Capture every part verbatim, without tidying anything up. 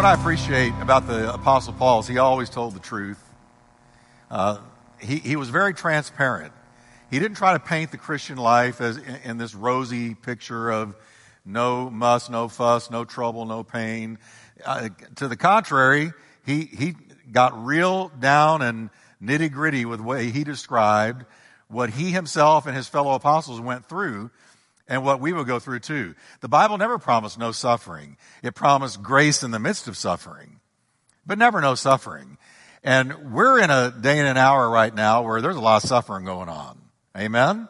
What I appreciate about the Apostle Paul is he always told the truth. Uh, he, he was very transparent. He didn't try to paint the Christian life as in, in this rosy picture of no muss, no fuss, no trouble, no pain. Uh, to the contrary, he, he got real down and nitty-gritty with the way he described what he himself and his fellow apostles went through and what we will go through too. The Bible never promised no suffering. It promised grace in the midst of suffering, but never no suffering. And we're in a day and an hour right now where there's a lot of suffering going on. Amen?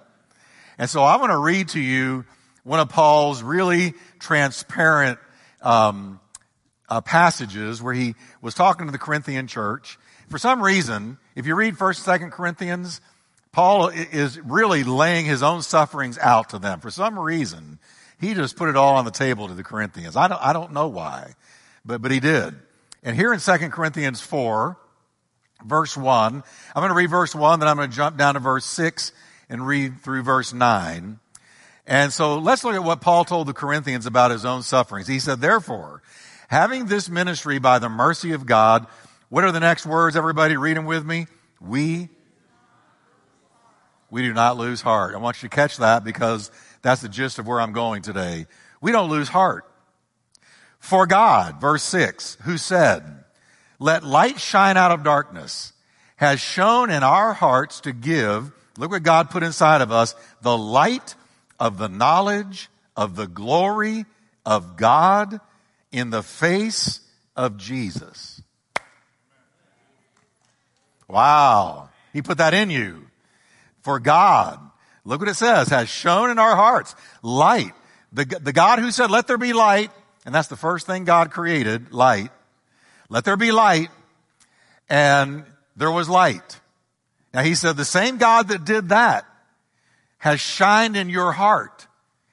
And so I want to read to you one of Paul's really transparent um, uh, passages where he was talking to the Corinthian church. For some reason, if you read first and second Corinthians, Paul is really laying his own sufferings out to them. For some reason, he just put it all on the table to the Corinthians. I don't, I don't know why, but, but he did. And here in second Corinthians four, verse one, I'm going to read verse one, then I'm going to jump down to verse six and read through verse nine. And so let's look at what Paul told the Corinthians about his own sufferings. He said, therefore, having this ministry by the mercy of God, what are the next words? Everybody read them with me. We We do not lose heart. I want you to catch that because that's the gist of where I'm going today. We don't lose heart. For God, verse six, who said, let light shine out of darkness, has shone in our hearts to give, look what God put inside of us, the light of the knowledge of the glory of God in the face of Jesus. Wow. He put that in you. For God, look what it says, has shone in our hearts light. The, the God who said, let there be light, and that's the first thing God created, light. Let there be light, and there was light. Now he said, the same God that did that has shined in your heart.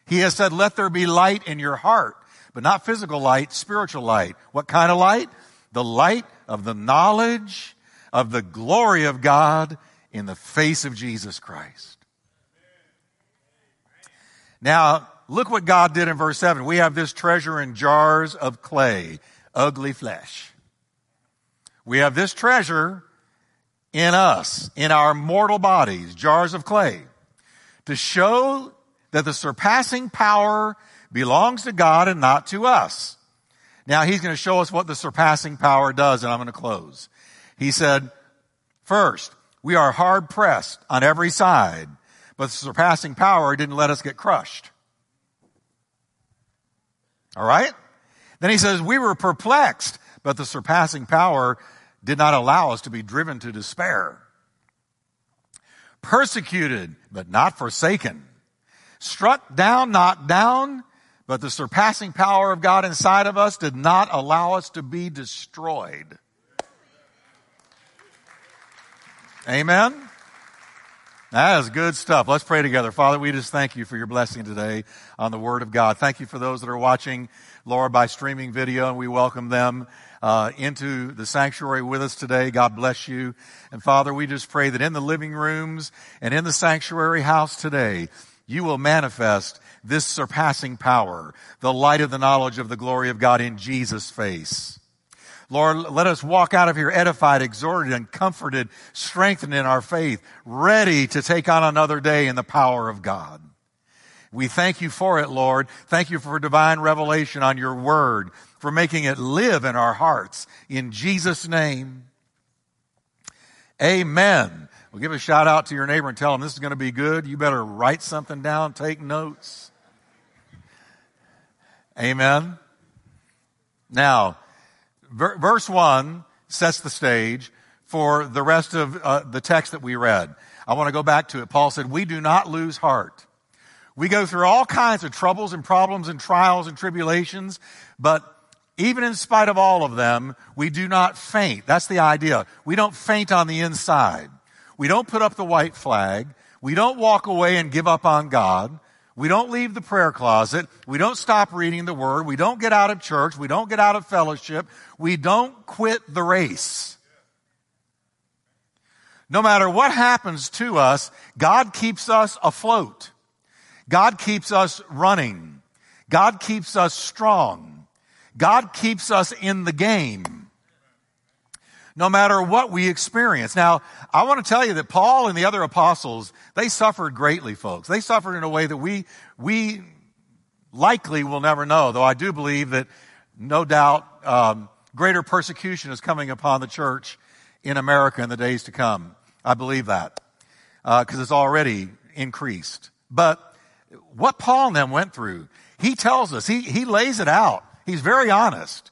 He has said, let there be light in your heart, but not physical light, spiritual light. What kind of light? The light of the knowledge of the glory of God in the face of Jesus Christ. Now, look what God did in verse seven. We have this treasure in jars of clay, ugly flesh. We have this treasure in us, in our mortal bodies, jars of clay, to show that the surpassing power belongs to God and not to us. Now, he's going to show us what the surpassing power does, and I'm going to close. He said, first, we are hard pressed on every side, but the surpassing power didn't let us get crushed. All right? Then he says, we were perplexed, but the surpassing power did not allow us to be driven to despair. Persecuted, but not forsaken. Struck down, not down, but the surpassing power of God inside of us did not allow us to be destroyed. Amen? That is good stuff. Let's pray together. Father, we just thank you for your blessing today on the Word of God. Thank you for those that are watching, Lord, by streaming video, and we welcome them uh, into the sanctuary with us today. God bless you. And Father, we just pray that in the living rooms and in the sanctuary house today, you will manifest this surpassing power, the light of the knowledge of the glory of God in Jesus' face. Lord, let us walk out of here edified, exhorted, and comforted, strengthened in our faith, ready to take on another day in the power of God. We thank you for it, Lord. Thank you for divine revelation on your word, for making it live in our hearts. In Jesus' name, amen. Well, give a shout out to your neighbor and tell him this is going to be good. You better write something down, take notes. Amen. Now, verse one sets the stage for the rest of uh, the text that we read. I want to go back to it. Paul said, we do not lose heart. We go through all kinds of troubles and problems and trials and tribulations, but even in spite of all of them, we do not faint. That's the idea. We don't faint on the inside. We don't put up the white flag. We don't walk away and give up on God. We don't leave the prayer closet. We don't stop reading the Word. We don't get out of church. We don't get out of fellowship. We don't quit the race. No matter what happens to us, God keeps us afloat. God keeps us running. God keeps us strong. God keeps us in the game, no matter what we experience. Now, I want to tell you that Paul and the other apostles, they suffered greatly, folks. They suffered in a way that we we likely will never know, though I do believe that, no doubt, um, greater persecution is coming upon the church in America in the days to come. I believe that, because uh, it's already increased. But what Paul and them went through, he tells us, he, he lays it out. He's very honest.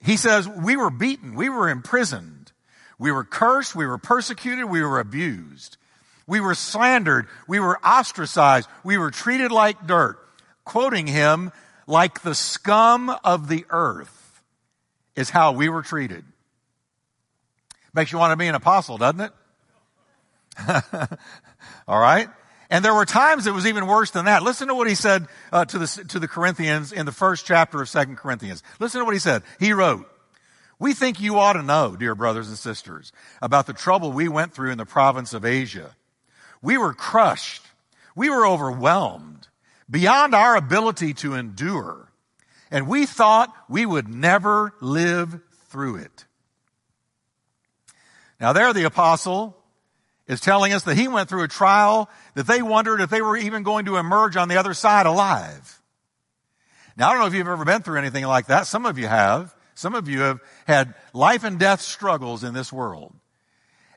He says, we were beaten, we were imprisoned, we were cursed, we were persecuted, we were abused, we were slandered, we were ostracized, we were treated like dirt, quoting him, like the scum of the earth is how we were treated. Makes you want to be an apostle, doesn't it? All right? And there were times it was even worse than that. Listen to what he said uh, to the to the Corinthians in the first chapter of Second Corinthians. Listen to what he said. He wrote, "We think you ought to know, dear brothers and sisters, about the trouble we went through in the province of Asia. We were crushed. We were overwhelmed beyond our ability to endure. And we thought we would never live through it." Now there the apostle is telling us that he went through a trial that they wondered if they were even going to emerge on the other side alive. Now, I don't know if you've ever been through anything like that. Some of you have. Some of you have had life and death struggles in this world.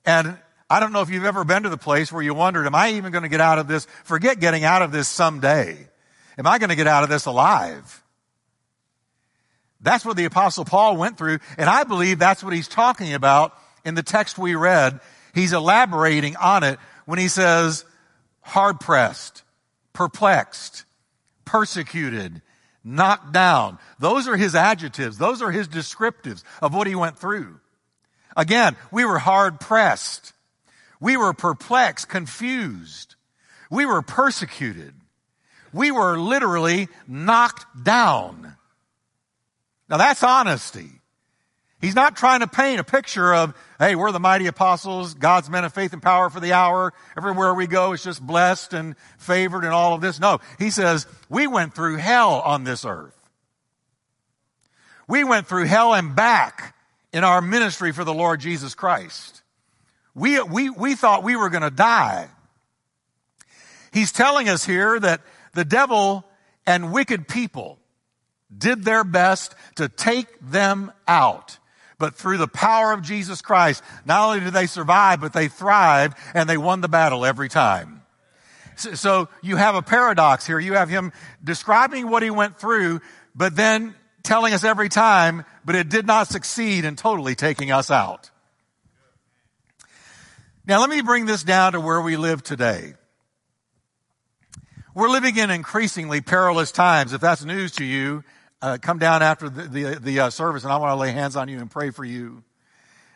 And I don't know if you've ever been to the place where you wondered, am I even going to get out of this? Forget getting out of this someday. Am I going to get out of this alive? That's what the Apostle Paul went through, and I believe that's what he's talking about in the text we read. He's elaborating on it when he says, hard-pressed, perplexed, persecuted, knocked down. Those are his adjectives. Those are his descriptives of what he went through. Again, we were hard-pressed. We were perplexed, confused. We were persecuted. We were literally knocked down. Now, that's honesty. He's not trying to paint a picture of, hey, we're the mighty apostles, God's men of faith and power for the hour. Everywhere we go, it's just blessed and favored and all of this. No, he says, we went through hell on this earth. We went through hell and back in our ministry for the Lord Jesus Christ. We, we, we thought we were going to die. He's telling us here that the devil and wicked people did their best to take them out. But through the power of Jesus Christ, not only did they survive, but they thrived, and they won the battle every time. So, so you have a paradox here. You have him describing what he went through, but then telling us every time, but it did not succeed in totally taking us out. Now, let me bring this down to where we live today. We're living in increasingly perilous times. If that's news to you, Uh, come down after the, the, the uh, service, and I want to lay hands on you and pray for you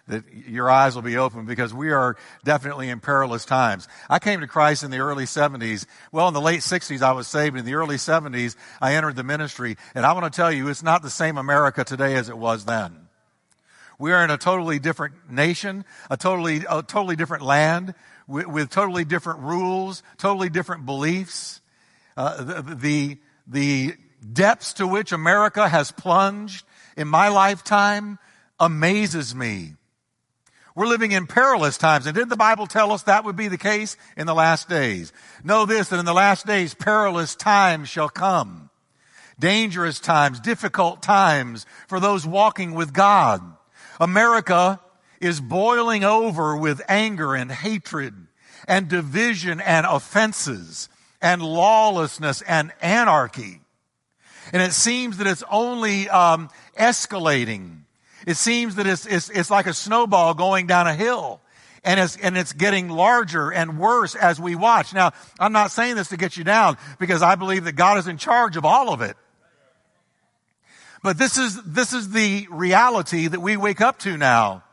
that your eyes will be open, because we are definitely in perilous times. I came to Christ in the early seventies. Well, in the late sixties, I was saved. In the early seventies, I entered the ministry, and I want to tell you, it's not the same America today as it was then. We are in a totally different nation, a totally, a totally different land with, with totally different rules, totally different beliefs. Uh, the, the, the depths to which America has plunged in my lifetime amazes me. We're living in perilous times. And did the Bible tell us that would be the case in the last days? Know this, that in the last days, perilous times shall come. Dangerous times, difficult times for those walking with God. America is boiling over with anger and hatred and division and offenses and lawlessness and anarchy. And it seems that it's only um, escalating. It seems that it's, it's it's like a snowball going down a hill, and it's and it's getting larger and worse as we watch. Now, I'm not saying this to get you down, because I believe that God is in charge of all of it. But this is this is the reality that we wake up to now,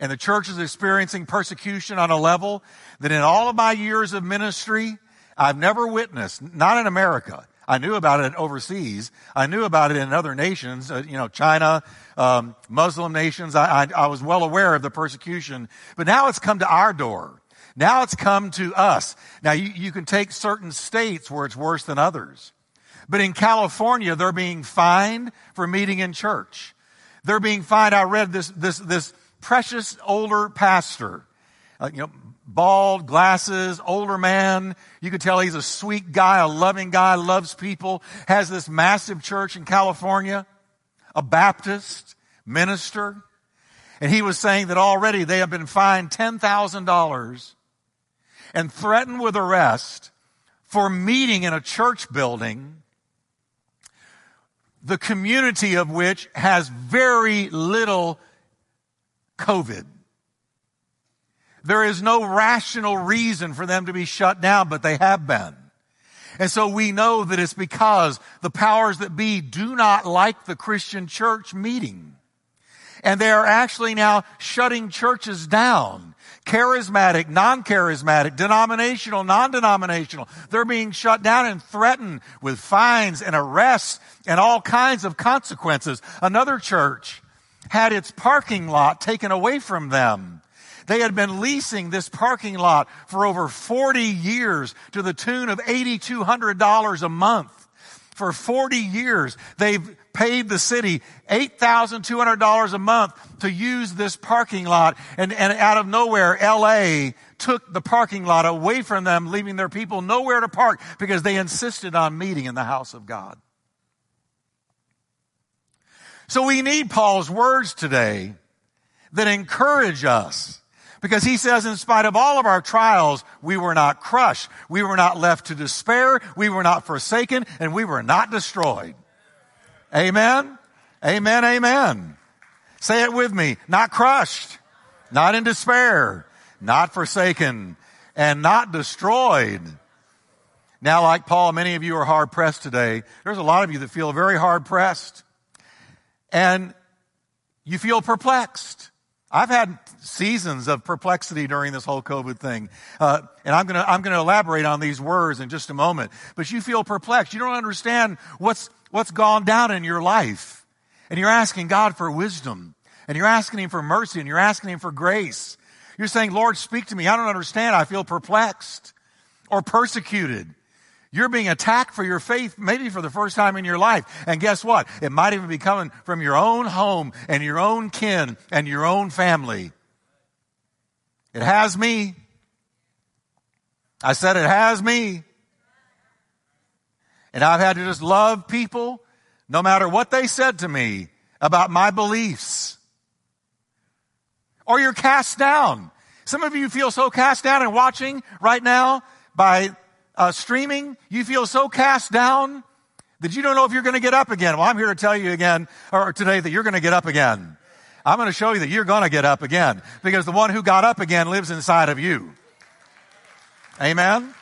and the church is experiencing persecution on a level that, in all of my years of ministry, I've never witnessed. Not in America. I knew about it overseas. I knew about it in other nations, uh, you know, China, um, Muslim nations. I, I, I was well aware of the persecution. But now it's come to our door. Now it's come to us. Now, you, you can take certain states where it's worse than others. But in California, they're being fined for meeting in church. They're being fined. I read this this this precious older pastor, uh, you know, bald, glasses, older man. You could tell he's a sweet guy, a loving guy, loves people, has this massive church in California, a Baptist minister. And he was saying that already they have been fined ten thousand dollars and threatened with arrest for meeting in a church building, the community of which has very little COVID. There is no rational reason for them to be shut down, but they have been. And so we know that it's because the powers that be do not like the Christian church meeting. And they are actually now shutting churches down. Charismatic, non-charismatic, denominational, non-denominational. They're being shut down and threatened with fines and arrests and all kinds of consequences. Another church had its parking lot taken away from them. They had been leasing this parking lot for over forty years to the tune of eight thousand two hundred dollars a month. For forty years, they've paid the city eight thousand two hundred dollars a month to use this parking lot. And, and out of nowhere, L A took the parking lot away from them, leaving their people nowhere to park because they insisted on meeting in the house of God. So we need Paul's words today that encourage us, because he says, in spite of all of our trials, we were not crushed. We were not left to despair. We were not forsaken, and we were not destroyed. Amen? Amen, amen. Say it with me. Not crushed, not in despair, not forsaken, and not destroyed. Now, like Paul, many of you are hard-pressed today. There's a lot of you that feel very hard-pressed, and you feel perplexed. I've had seasons of perplexity during this whole COVID thing. Uh, and I'm going to, I'm going to elaborate on these words in just a moment. But you feel perplexed. You don't understand what's, what's gone down in your life. And you're asking God for wisdom. And you're asking Him for mercy. And you're asking Him for grace. You're saying, Lord, speak to me. I don't understand. I feel perplexed or persecuted. You're being attacked for your faith, maybe for the first time in your life. And guess what? It might even be coming from your own home and your own kin and your own family. It has me. I said it has me. And I've had to just love people no matter what they said to me about my beliefs. Or you're cast down. Some of you feel so cast down and watching right now by Uh, streaming, you feel so cast down that you don't know if you're going to get up again. Well, I'm here to tell you again, or today, that you're going to get up again. I'm going to show you that you're going to get up again, because the one who got up again lives inside of you. Amen?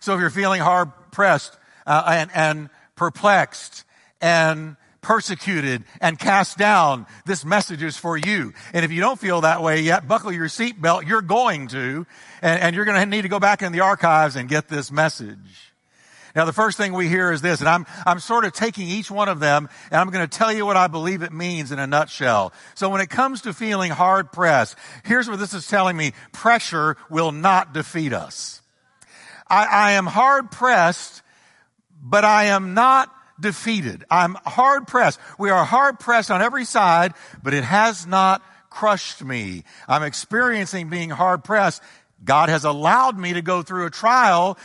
So if you're feeling hard-pressed uh, and, and perplexed and persecuted and cast down, this message is for you. And if you don't feel that way yet, buckle your seatbelt. You're going to, and, and you're going to need to go back in the archives and get this message. Now, the first thing we hear is this, and I'm, I'm sort of taking each one of them, and I'm going to tell you what I believe it means in a nutshell. So when it comes to feeling hard-pressed, here's what this is telling me. Pressure will not defeat us. I, I am hard-pressed, but I am not defeated. I'm hard pressed. We are hard pressed on every side, but it has not crushed me. I'm experiencing being hard pressed. God has allowed me to go through a trial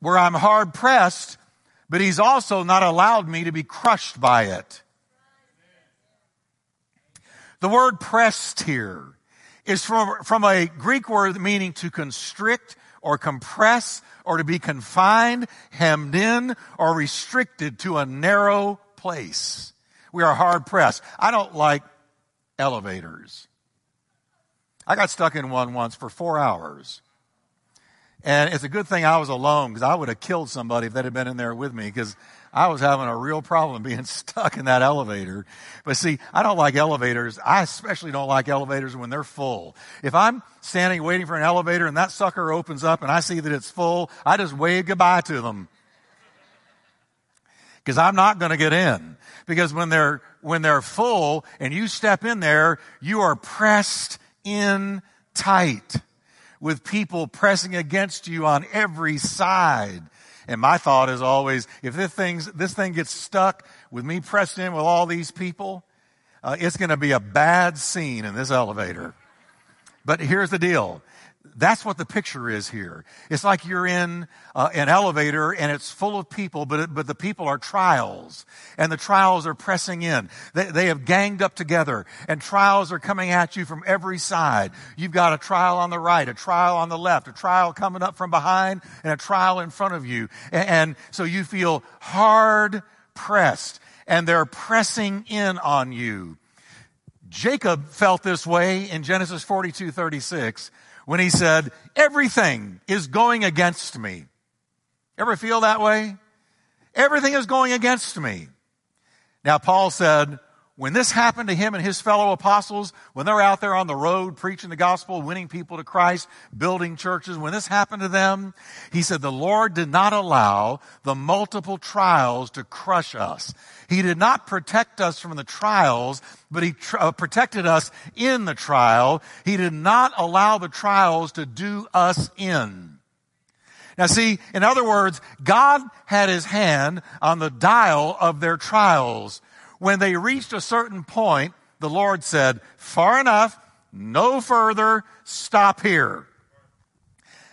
where I'm hard pressed, but He's also not allowed me to be crushed by it. The word pressed here is from, from a Greek word meaning to constrict or compress, or to be confined, hemmed in, or restricted to a narrow place. We are hard-pressed. I don't like elevators. I got stuck in one once for four hours. And it's a good thing I was alone, because I would have killed somebody if they'd have been in there with me, because I was having a real problem being stuck in that elevator. But see, I don't like elevators. I especially don't like elevators when they're full. If I'm standing waiting for an elevator and that sucker opens up and I see that it's full, I just wave goodbye to them, because I'm not going to get in. Because when they're, when they're full and you step in there, you are pressed in tight. with people pressing against you on every side. And my thought is always, if this thing's, this thing gets stuck with me pressed in with all these people, uh, it's going to be a bad scene in this elevator. But here's the deal. That's what the picture is here. It's like you're in uh, an elevator and it's full of people, but it, but the people are trials, and the trials are pressing in. They, they have ganged up together, and trials are coming at you from every side. You've got a trial on the right, a trial on the left, a trial coming up from behind, and a trial in front of you. And, and so you feel hard pressed, and they're pressing in on you. Jacob felt this way in Genesis forty-two thirty-six. When he said, everything is going against me. Ever feel that way? Everything is going against me. Now, Paul said, when this happened to him and his fellow apostles, when they're out there on the road preaching the gospel, winning people to Christ, building churches, when this happened to them, he said, the Lord did not allow the multiple trials to crush us. He did not protect us from the trials, but he tr- uh, protected us in the trial. He did not allow the trials to do us in. Now see, in other words, God had his hand on the dial of their trials. When they reached a certain point, the Lord said, far enough, no further, stop here.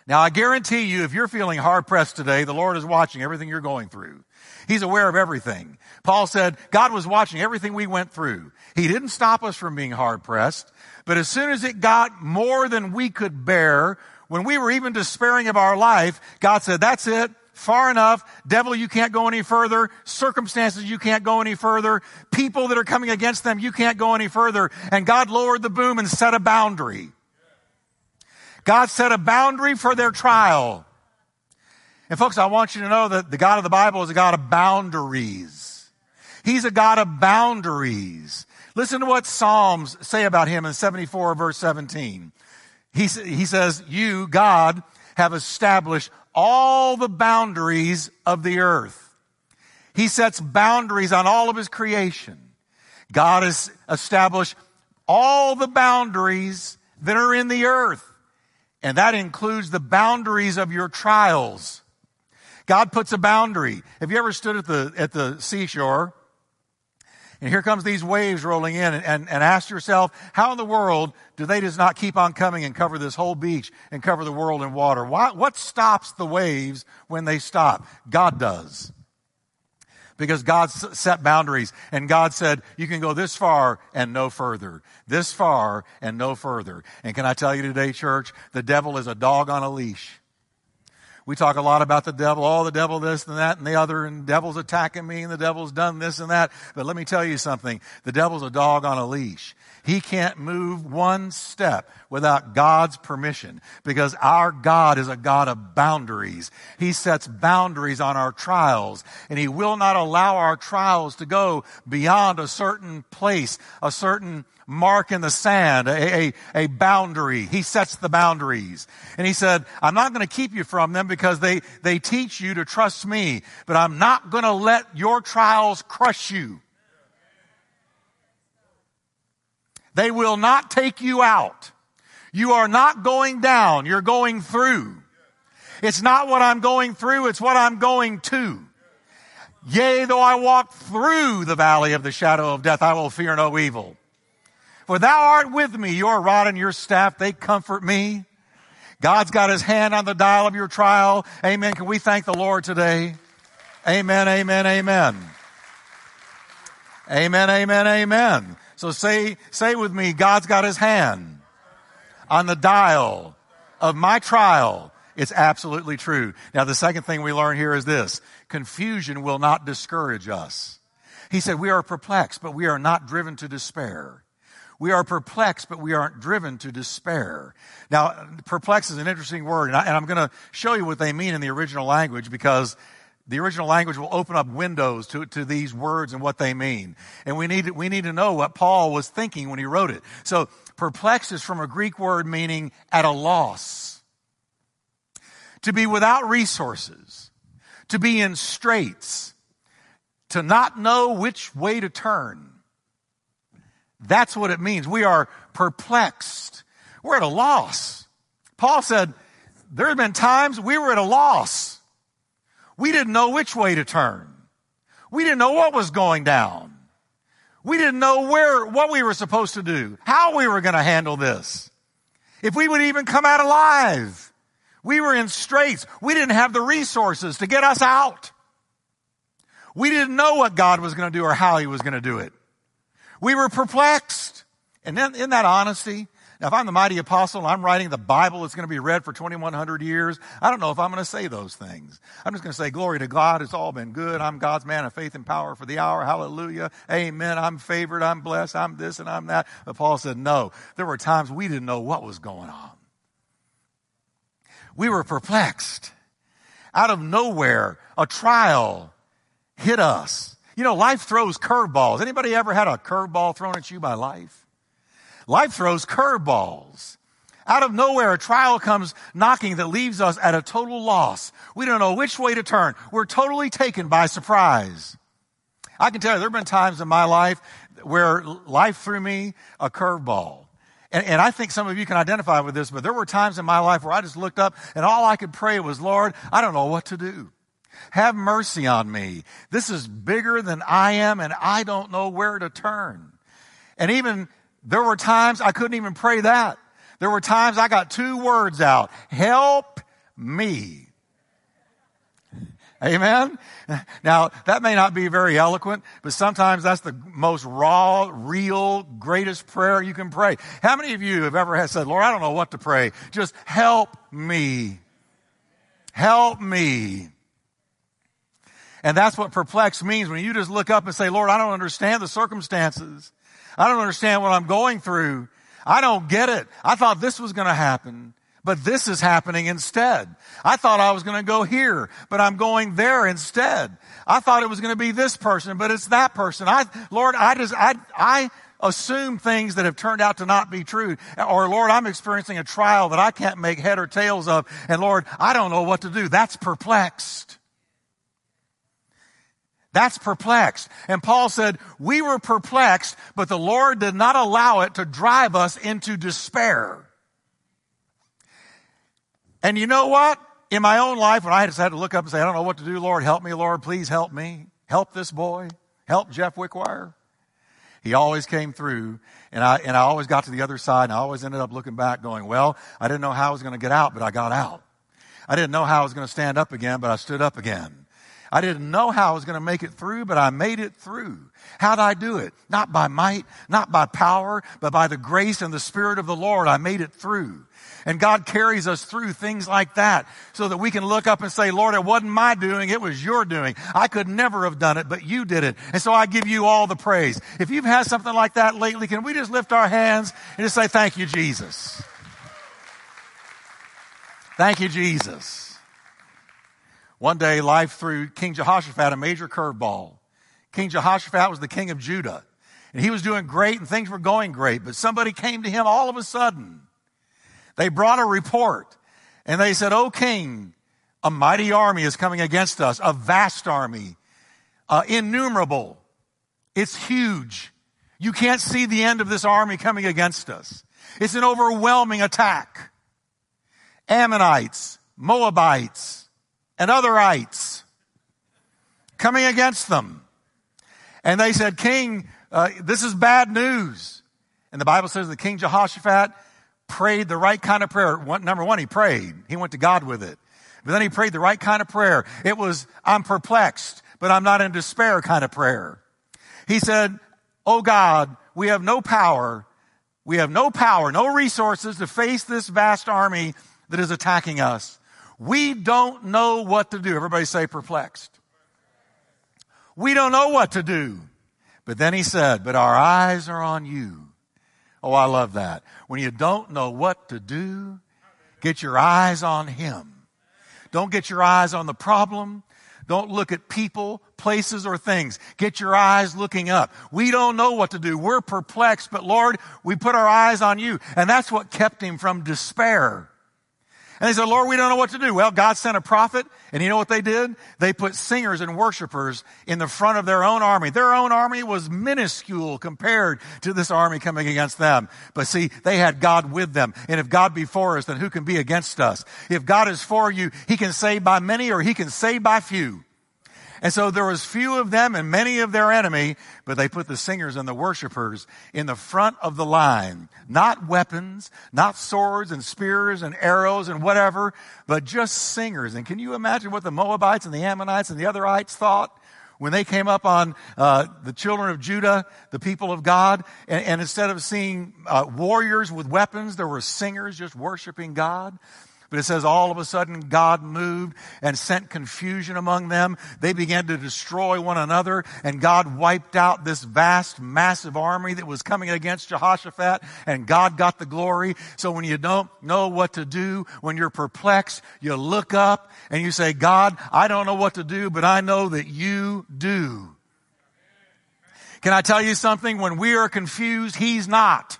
Now, I guarantee you, if you're feeling hard-pressed today, the Lord is watching everything you're going through. He's aware of everything. Paul said, God was watching everything we went through. He didn't stop us from being hard-pressed, but as soon as it got more than we could bear, when we were even despairing of our life, God said, that's it, far enough. Devil, you can't go any further. Circumstances, you can't go any further. People that are coming against them, you can't go any further. And God lowered the boom and set a boundary. God set a boundary for their trial. And folks, I want you to know that the God of the Bible is a God of boundaries. He's a God of boundaries. Listen to what Psalms say about him in seventy-four, verse seventeen. He, he says, you, God, have established all the boundaries of the earth. He sets boundaries on all of his creation. God has established all the boundaries that are in the earth. And that includes the boundaries of your trials. God puts a boundary. Have you ever stood at the at the seashore? And here comes these waves rolling in, and, and, and ask yourself, how in the world do they just not keep on coming and cover this whole beach and cover the world in water? Why, what stops the waves when they stop? God does. Because God set boundaries, and God said, you can go this far and no further, this far and no further. And can I tell you today, church, the devil is a dog on a leash. We talk a lot about the devil, oh, the devil this and that and the other, and the devil's attacking me, and the devil's done this and that. But let me tell you something. The devil's a dog on a leash. He can't move one step without God's permission, because our God is a God of boundaries. He sets boundaries on our trials, and he will not allow our trials to go beyond a certain place, a certain mark in the sand, a, a, a boundary. He sets the boundaries. And he said, I'm not going to keep you from them because they, they teach you to trust me, but I'm not going to let your trials crush you. They will not take you out. You are not going down. You're going through. It's not what I'm going through. It's what I'm going to. Yea, though I walk through the valley of the shadow of death, I will fear no evil. For thou art with me, your rod and your staff, they comfort me. God's got his hand on the dial of your trial. Amen. Can we thank the Lord today? Amen, amen, amen. Amen, amen, amen. So say, say with me, God's got his hand on the dial of my trial. It's absolutely true. Now, the second thing we learn here is this. Confusion will not discourage us. He said, we are perplexed, but we are not driven to despair. We are perplexed, but we aren't driven to despair. Now, perplexed is an interesting word, and, I, and I'm going to show you what they mean in the original language, because the original language will open up windows to, to these words and what they mean. And we need, we need to know what Paul was thinking when he wrote it. So, perplexed is from a Greek word meaning at a loss, to be without resources, to be in straits, to not know which way to turn. That's what it means. We are perplexed. We're at a loss. Paul said, there have been times we were at a loss. We didn't know which way to turn. We didn't know what was going down. We didn't know where, what we were supposed to do, how we were going to handle this. If we would even come out alive, we were in straits. We didn't have the resources to get us out. We didn't know what God was going to do or how he was going to do it. We were perplexed. And then in that honesty, now if I'm the mighty apostle and I'm writing the Bible that's going to be read for twenty-one hundred years, I don't know if I'm going to say those things. I'm just going to say, glory to God, it's all been good. I'm God's man of faith and power for the hour. Hallelujah. Amen. I'm favored. I'm blessed. I'm this and I'm that. But Paul said, no, there were times we didn't know what was going on. We were perplexed. Out of nowhere, a trial hit us. You know, life throws curveballs. Anybody ever had a curveball thrown at you by life? Life throws curveballs. Out of nowhere, a trial comes knocking that leaves us at a total loss. We don't know which way to turn. We're totally taken by surprise. I can tell you, there have been times in my life where life threw me a curveball. And, and I think some of you can identify with this, but there were times in my life where I just looked up and all I could pray was, Lord, I don't know what to do. Have mercy on me. This is bigger than I am, and I don't know where to turn. And even there were times I couldn't even pray that. There were times I got two words out. Help me. Amen? Now, that may not be very eloquent, but sometimes that's the most raw, real, greatest prayer you can pray. How many of you have ever said, Lord, I don't know what to pray. Just help me. Help me. And that's what perplexed means, when you just look up and say, Lord, I don't understand the circumstances. I don't understand what I'm going through. I don't get it. I thought this was going to happen, but this is happening instead. I thought I was going to go here, but I'm going there instead. I thought it was going to be this person, but it's that person. I, Lord, I just, I, I assume things that have turned out to not be true. Or, Lord, I'm experiencing a trial that I can't make head or tails of. And, Lord, I don't know what to do. That's perplexed. That's perplexed. And Paul said, we were perplexed, but the Lord did not allow it to drive us into despair. And you know what? In my own life, when I just had to look up and say, I don't know what to do, Lord, help me, Lord, please help me. Help this boy. Help Jeff Wickwire. He always came through, and I, and I always got to the other side, and I always ended up looking back going, well, I didn't know how I was going to get out, but I got out. I didn't know how I was going to stand up again, but I stood up again. I didn't know how I was going to make it through, but I made it through. How did I do it? Not by might, not by power, but by the grace and the Spirit of the Lord, I made it through. And God carries us through things like that so that we can look up and say, Lord, it wasn't my doing, it was your doing. I could never have done it, but you did it. And so I give you all the praise. If you've had something like that lately, can we just lift our hands and just say, thank you, Jesus. Thank you, Jesus. One day, life threw King Jehoshaphat a major curveball. King Jehoshaphat was the king of Judah, and he was doing great, and things were going great, but somebody came to him all of a sudden. They brought a report, and they said, O king, a mighty army is coming against us, a vast army, uh, innumerable. It's huge. You can't see the end of this army coming against us. It's an overwhelming attack. Ammonites, Moabites, and otherites coming against them. And they said, King, uh, this is bad news. And the Bible says that King Jehoshaphat prayed the right kind of prayer. One, number one, he prayed. He went to God with it. But then he prayed the right kind of prayer. It was, I'm perplexed, but I'm not in despair kind of prayer. He said, oh God, we have no power. We have no power, no resources to face this vast army that is attacking us. We don't know what to do. Everybody say perplexed. We don't know what to do. But then he said, but our eyes are on you. Oh, I love that. When you don't know what to do, get your eyes on him. Don't get your eyes on the problem. Don't look at people, places, or things. Get your eyes looking up. We don't know what to do. We're perplexed, but Lord, we put our eyes on you. And that's what kept him from despair. And they said, Lord, we don't know what to do. Well, God sent a prophet, and you know what they did? They put singers and worshipers in the front of their own army. Their own army was minuscule compared to this army coming against them. But see, they had God with them. And if God be for us, then who can be against us? If God is for you, he can save by many or he can save by few. And so there was few of them and many of their enemy, but they put the singers and the worshipers in the front of the line. Not weapons, not swords and spears and arrows and whatever, but just singers. And can you imagine what the Moabites and the Ammonites and the otherites thought when they came up on uh, the children of Judah, the people of God, and, and instead of seeing uh, warriors with weapons, there were singers just worshiping God? But it says all of a sudden God moved and sent confusion among them. They began to destroy one another, and God wiped out this vast, massive army that was coming against Jehoshaphat, and God got the glory. So when you don't know what to do, when you're perplexed, you look up and you say, God, I don't know what to do, but I know that you do. Can I tell you something? When we are confused, he's not.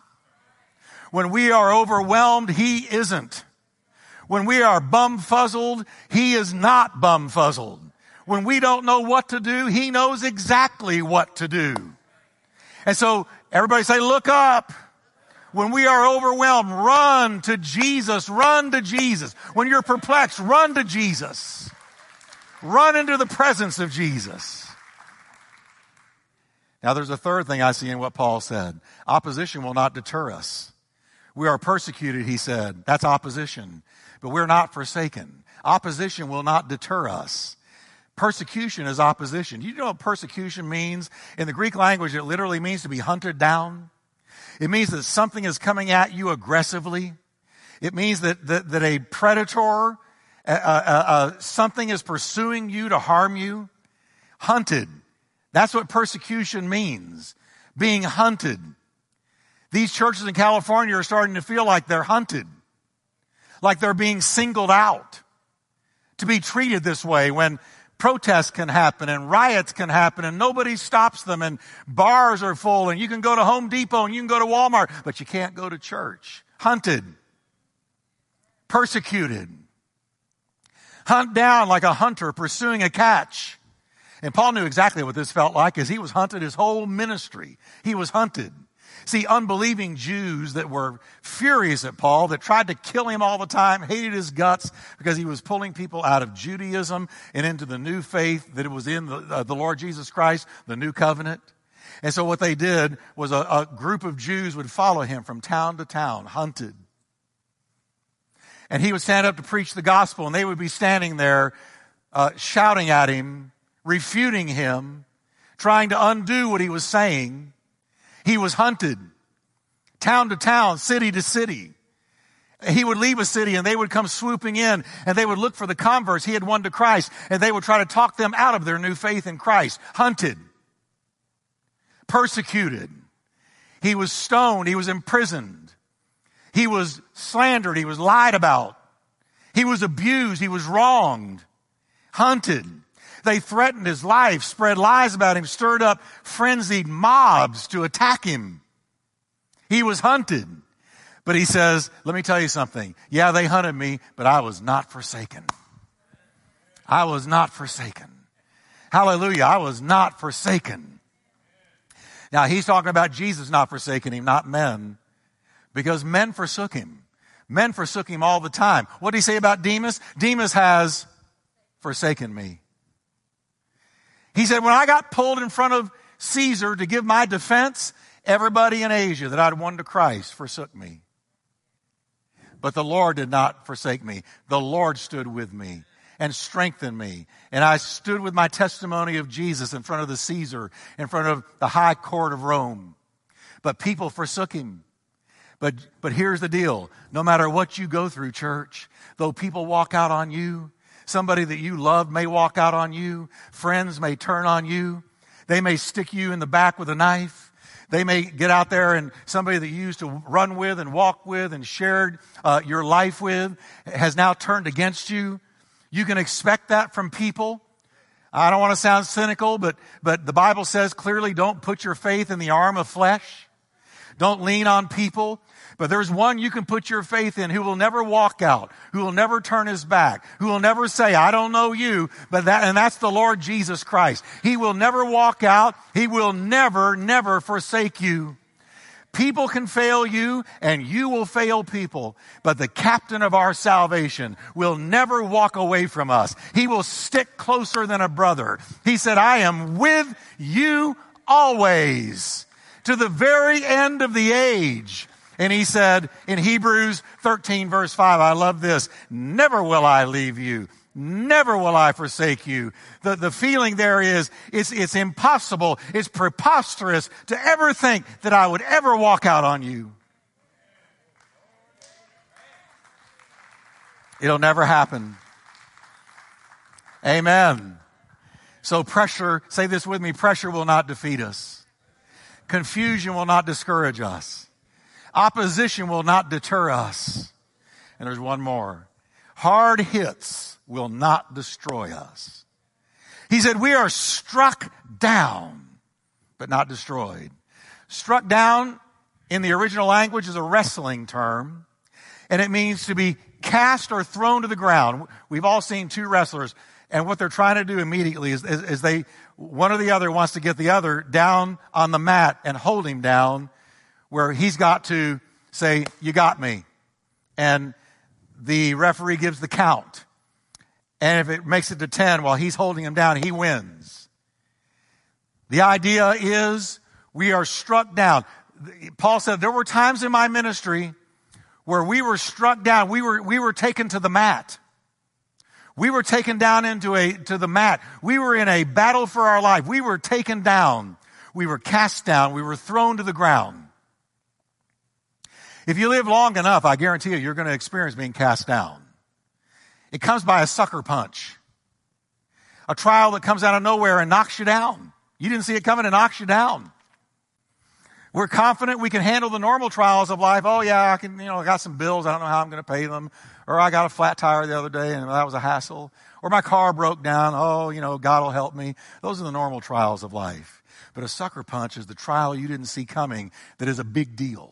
When we are overwhelmed, he isn't. When we are bum-fuzzled, he is not bum-fuzzled. When we don't know what to do, he knows exactly what to do. And so everybody say, look up. When we are overwhelmed, run to Jesus. Run to Jesus. When you're perplexed, run to Jesus. Run into the presence of Jesus. Now there's a third thing I see in what Paul said. Opposition will not deter us. We are persecuted, he said. That's opposition. But we're not forsaken. Opposition will not deter us. Persecution is opposition. You know what persecution means? In the Greek language, it literally means to be hunted down. It means that something is coming at you aggressively. It means that, that, that a predator, uh, uh, uh, something is pursuing you to harm you. Hunted. That's what persecution means. Being hunted. These churches in California are starting to feel like they're hunted, like they're being singled out to be treated this way when protests can happen and riots can happen and nobody stops them and bars are full and you can go to Home Depot and you can go to Walmart, but you can't go to church. Hunted, persecuted, hunt down like a hunter pursuing a catch. And Paul knew exactly what this felt like as he was hunted his whole ministry. He was hunted. See, unbelieving Jews that were furious at Paul, that tried to kill him all the time, hated his guts because he was pulling people out of Judaism and into the new faith that it was in the, uh, the Lord Jesus Christ, the new covenant. And so what they did was a, a group of Jews would follow him from town to town, hunted. And he would stand up to preach the gospel, and they would be standing there uh, shouting at him, refuting him, trying to undo what he was saying. He was hunted, town to town, city to city. He would leave a city and they would come swooping in and they would look for the converts he had won to Christ and they would try to talk them out of their new faith in Christ. Hunted, persecuted. He was stoned. He was imprisoned. He was slandered. He was lied about. He was abused. He was wronged. Hunted. They threatened his life, spread lies about him, stirred up frenzied mobs to attack him. He was hunted. But he says, let me tell you something. Yeah, they hunted me, but I was not forsaken. I was not forsaken. Hallelujah. I was not forsaken. Now, he's talking about Jesus not forsaking him, not men, because men forsook him. Men forsook him all the time. What did he say about Demas? Demas has forsaken me. He said, when I got pulled in front of Caesar to give my defense, everybody in Asia that I'd won to Christ forsook me. But the Lord did not forsake me. The Lord stood with me and strengthened me. And I stood with my testimony of Jesus in front of the Caesar, in front of the high court of Rome. But people forsook him. But, but here's the deal. No matter what you go through, church, though people walk out on you, somebody that you love may walk out on you. Friends may turn on you. They may stick you in the back with a knife. They may get out there and somebody that you used to run with and walk with and shared uh, your life with has now turned against you. You can expect that from people. I don't want to sound cynical, but, but the Bible says clearly don't put your faith in the arm of flesh. Don't lean on people. But there's one you can put your faith in who will never walk out, who will never turn his back, who will never say, I don't know you, but that, and that's the Lord Jesus Christ. He will never walk out. He will never, never forsake you. People can fail you, and you will fail people. But the captain of our salvation will never walk away from us. He will stick closer than a brother. He said, I am with you always, to the very end of the age. And he said in Hebrews thirteen, verse five, I love this, never will I leave you. Never will I forsake you. The, the feeling there is, it's, it's impossible, it's preposterous to ever think that I would ever walk out on you. It'll never happen. Amen. So pressure, say this with me, pressure will not defeat us. Confusion will not discourage us. Opposition will not deter us. And there's one more. Hard hits will not destroy us. He said, we are struck down, but not destroyed. Struck down in the original language is a wrestling term, and it means to be cast or thrown to the ground. We've all seen two wrestlers, and what they're trying to do immediately is, is, is they, one or the other wants to get the other down on the mat and hold him down, where he's got to say, you got me. And the referee gives the count. And if it makes it to ten while he's holding him down, he wins. The idea is we are struck down. Paul said, there were times in my ministry where we were struck down. We were, we were taken to the mat. We were taken down into a, to the mat. We were in a battle for our life. We were taken down. We were cast down. We were thrown to the ground. If you live long enough, I guarantee you, you're going to experience being cast down. It comes by a sucker punch. A trial that comes out of nowhere and knocks you down. You didn't see it coming and knocks you down. We're confident we can handle the normal trials of life. Oh yeah, I can, you know, I got some bills. I don't know how I'm going to pay them. Or I got a flat tire the other day and that was a hassle. Or my car broke down. Oh, you know, God will help me. Those are the normal trials of life. But a sucker punch is the trial you didn't see coming that is a big deal.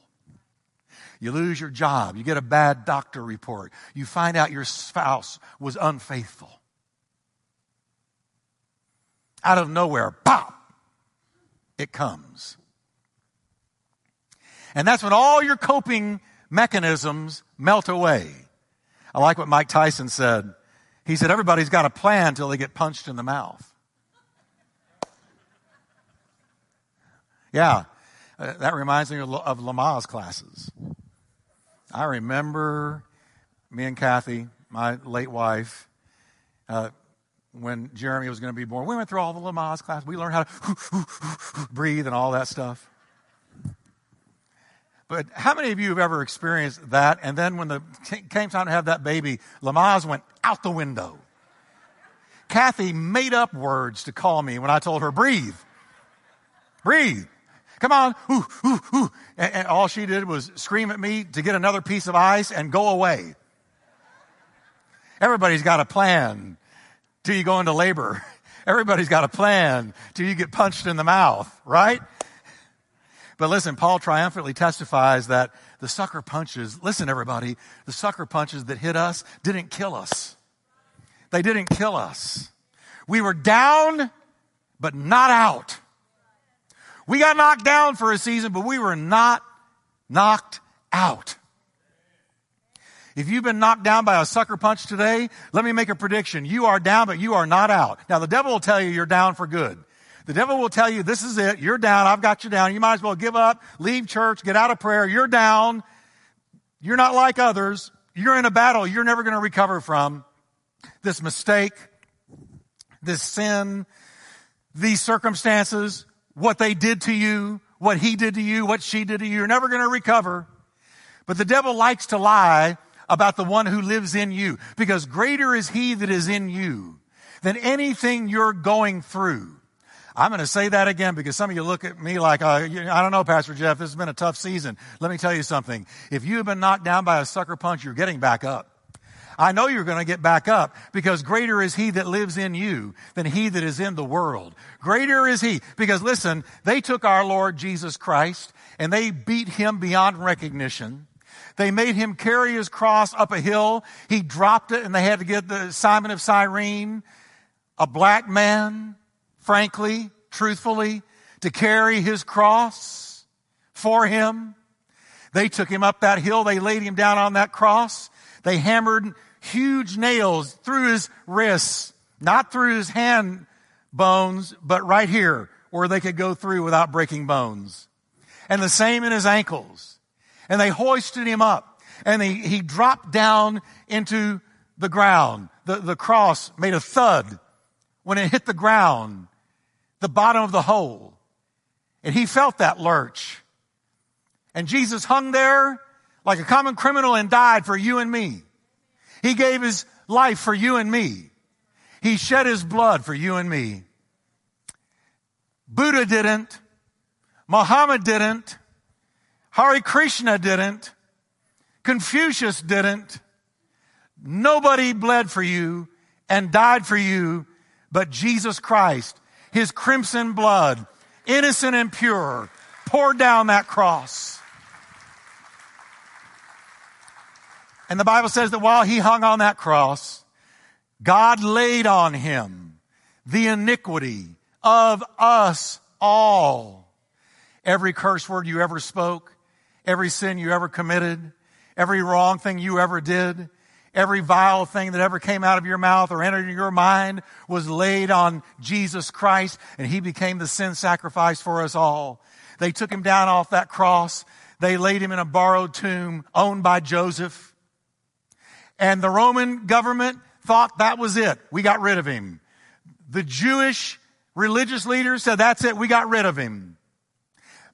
You lose your job. You get a bad doctor report. You find out your spouse was unfaithful. Out of nowhere, pop, it comes. And that's when all your coping mechanisms melt away. I like what Mike Tyson said. He said, everybody's got a plan until they get punched in the mouth. Yeah, that reminds me of Lamaze classes. I remember me and Kathy, my late wife, uh, when Jeremy was going to be born. We went through all the Lamaze classes. We learned how to breathe and all that stuff. But how many of you have ever experienced that? And then when the came time to have that baby, Lamaze went out the window. Kathy made up words to call me when I told her, breathe, breathe. Come on, ooh, ooh, ooh. And, and all she did was scream at me to get another piece of ice and go away. Everybody's got a plan till you go into labor. Everybody's got a plan till you get punched in the mouth, right? But listen, Paul triumphantly testifies that the sucker punches, listen everybody, the sucker punches that hit us didn't kill us. They didn't kill us. We were down, but not out. We got knocked down for a season, but we were not knocked out. If you've been knocked down by a sucker punch today, let me make a prediction. You are down, but you are not out. Now, the devil will tell you you're down for good. The devil will tell you, this is it. You're down. I've got you down. You might as well give up, leave church, get out of prayer. You're down. You're not like others. You're in a battle you're never going to recover from. This mistake, this sin, these circumstances, what they did to you, what he did to you, what she did to you. You're never going to recover. But the devil likes to lie about the one who lives in you, because greater is he that is in you than anything you're going through. I'm going to say that again, because some of you look at me like, uh, I don't know, Pastor Jeff, this has been a tough season. Let me tell you something. If you have been knocked down by a sucker punch, you're getting back up. I know you're going to get back up, because greater is he that lives in you than he that is in the world. Greater is he. Because listen, they took our Lord Jesus Christ and they beat him beyond recognition. They made him carry his cross up a hill. He dropped it, and they had to get the Simon of Cyrene, a black man, frankly, truthfully, to carry his cross for him. They took him up that hill. They laid him down on that cross. They hammered huge nails through his wrists, not through his hand bones, but right here where they could go through without breaking bones. And the same in his ankles. And they hoisted him up, and he, he dropped down into the ground. The, the cross made a thud when it hit the ground, the bottom of the hole. And he felt that lurch. And Jesus hung there like a common criminal and died for you and me. He gave his life for you and me. He shed his blood for you and me. Buddha didn't. Muhammad didn't. Hare Krishna didn't. Confucius didn't. Nobody bled for you and died for you but Jesus Christ. His crimson blood, innocent and pure, poured down that cross. And the Bible says that while he hung on that cross, God laid on him the iniquity of us all. Every curse word you ever spoke, every sin you ever committed, every wrong thing you ever did, every vile thing that ever came out of your mouth or entered your mind was laid on Jesus Christ, and he became the sin sacrifice for us all. They took him down off that cross. They laid him in a borrowed tomb owned by Joseph. And the Roman government thought that was it. We got rid of him. The Jewish religious leaders said, that's it. We got rid of him.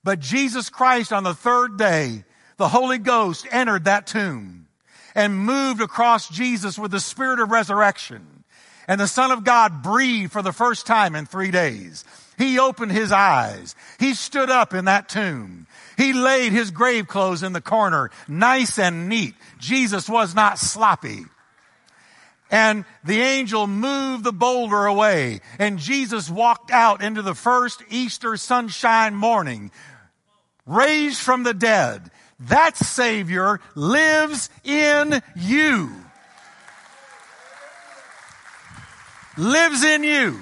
But Jesus Christ, on the third day, the Holy Ghost entered that tomb and moved across Jesus with the spirit of resurrection. And the Son of God breathed for the first time in three days. He opened his eyes. He stood up in that tomb. He laid his grave clothes in the corner, nice and neat. Jesus was not sloppy. And the angel moved the boulder away, and Jesus walked out into the first Easter sunshine morning, raised from the dead. That Savior lives in you. Lives in you.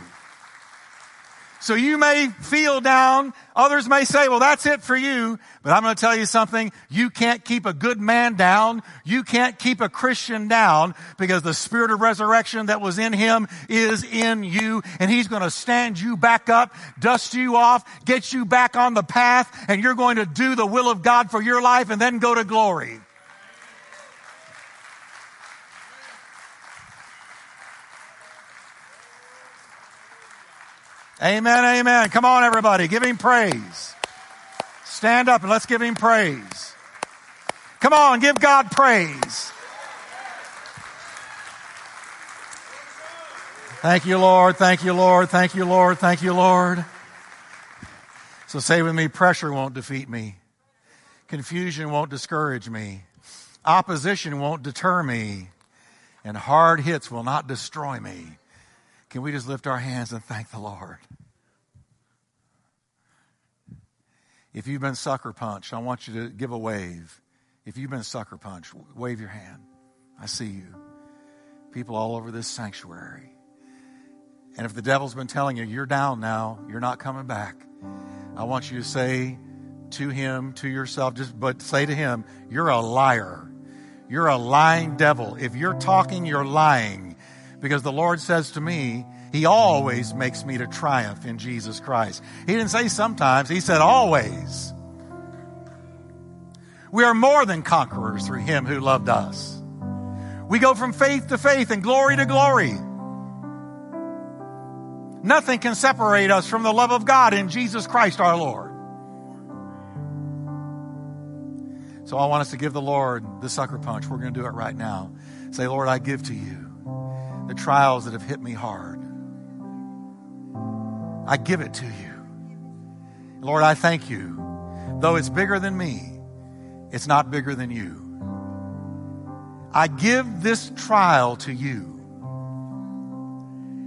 So you may feel down. Others may say, well, that's it for you. But I'm going to tell you something. You can't keep a good man down. You can't keep a Christian down, because the spirit of resurrection that was in him is in you. And he's going to stand you back up, dust you off, get you back on the path. And you're going to do the will of God for your life and then go to glory. Amen, amen. Come on, everybody. Give him praise. Stand up and let's give him praise. Come on, give God praise. Thank you, Lord. Thank you, Lord. Thank you, Lord. Thank you, Lord. So say with me, pressure won't defeat me. Confusion won't discourage me. Opposition won't deter me. And hard hits will not destroy me. Can we just lift our hands and thank the Lord? If you've been sucker punched, I want you to give a wave. If you've been sucker punched, wave your hand. I see you. People all over this sanctuary. And if the devil's been telling you, you're down now, you're not coming back, I want you to say to him, to yourself, just but say to him, you're a liar. You're a lying devil. If you're talking, you're lying. Because the Lord says to me, he always makes me to triumph in Jesus Christ. He didn't say sometimes, he said always. We are more than conquerors through him who loved us. We go from faith to faith and glory to glory. Nothing can separate us from the love of God in Jesus Christ our Lord. So I want us to give the Lord the sucker punch. We're going to do it right now. Say, Lord, I give to you the trials that have hit me hard. I give it to you. Lord, I thank you. Though it's bigger than me, it's not bigger than you. I give this trial to you,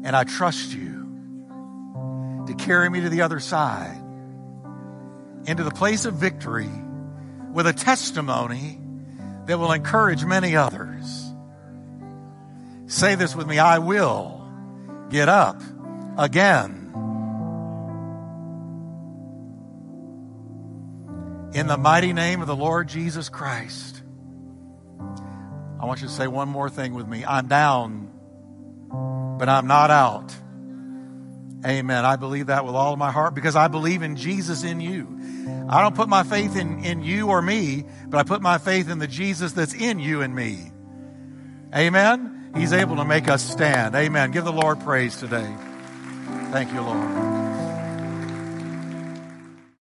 and I trust you to carry me to the other side, into the place of victory, with a testimony that will encourage many others. Say this with me, I will get up again. In the mighty name of the Lord Jesus Christ. I want you to say one more thing with me. I'm down, but I'm not out. Amen. I believe that with all of my heart because I believe in Jesus in you. I don't put my faith in, in you or me, but I put my faith in the Jesus that's in you and me. Amen. He's able to make us stand. Amen. Give the Lord praise today. Thank you, Lord.